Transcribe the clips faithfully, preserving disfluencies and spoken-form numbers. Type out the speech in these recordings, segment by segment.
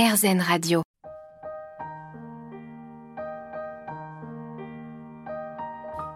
AirZen Radio.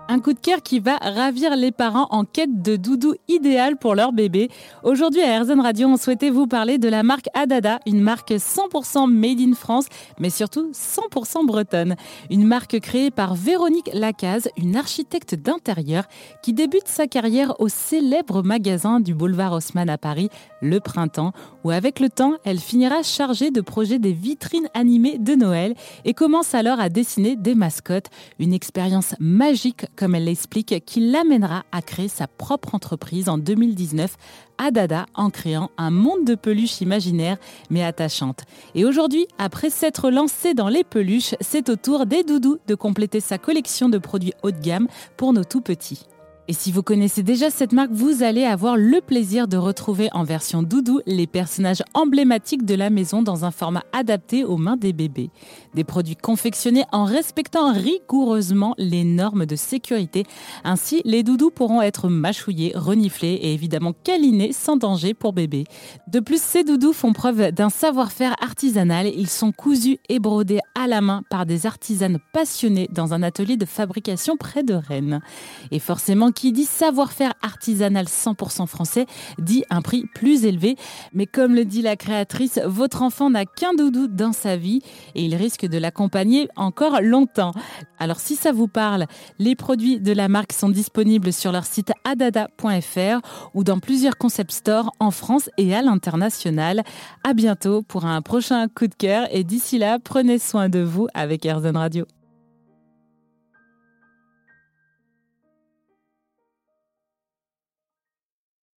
Un coup de cœur qui va ravir les parents en quête de doudou idéal pour leur bébé. Aujourd'hui à AirZen Radio, on souhaitait vous parler de la marque Adada, une marque cent pour cent made in France, mais surtout cent pour cent bretonne. Une marque créée par Véronique Lacaze, une architecte d'intérieur qui débute sa carrière au célèbre magasin du boulevard Haussmann à Paris, Le Printemps, où avec le temps, elle finira chargée de projet des vitrines animées de Noël et commence alors à dessiner des mascottes, une expérience magique que comme elle l'explique, qui l'amènera à créer sa propre entreprise en deux mille dix-neuf, Adada, en créant un monde de peluches imaginaires mais attachantes. Et aujourd'hui, après s'être lancée dans les peluches, c'est au tour des doudous de compléter sa collection de produits haut de gamme pour nos tout-petits. Et si vous connaissez déjà cette marque, vous allez avoir le plaisir de retrouver en version doudou les personnages emblématiques de la maison dans un format adapté aux mains des bébés. Des produits confectionnés en respectant rigoureusement les normes de sécurité. Ainsi, les doudous pourront être mâchouillés, reniflés et évidemment câlinés sans danger pour bébé. De plus, ces doudous font preuve d'un savoir-faire artisanal. Ils sont cousus et brodés à la main par des artisanes passionnés dans un atelier de fabrication près de Rennes. Et forcément, qui dit savoir-faire artisanal cent pour cent français, dit un prix plus élevé. Mais comme le dit la créatrice, votre enfant n'a qu'un doudou dans sa vie et il risque de l'accompagner encore longtemps. Alors si ça vous parle, les produits de la marque sont disponibles sur leur site adada point f r ou dans plusieurs concept stores en France et à l'international. À bientôt pour un prochain coup de cœur et d'ici là, prenez soin de vous avec AirZen Radio.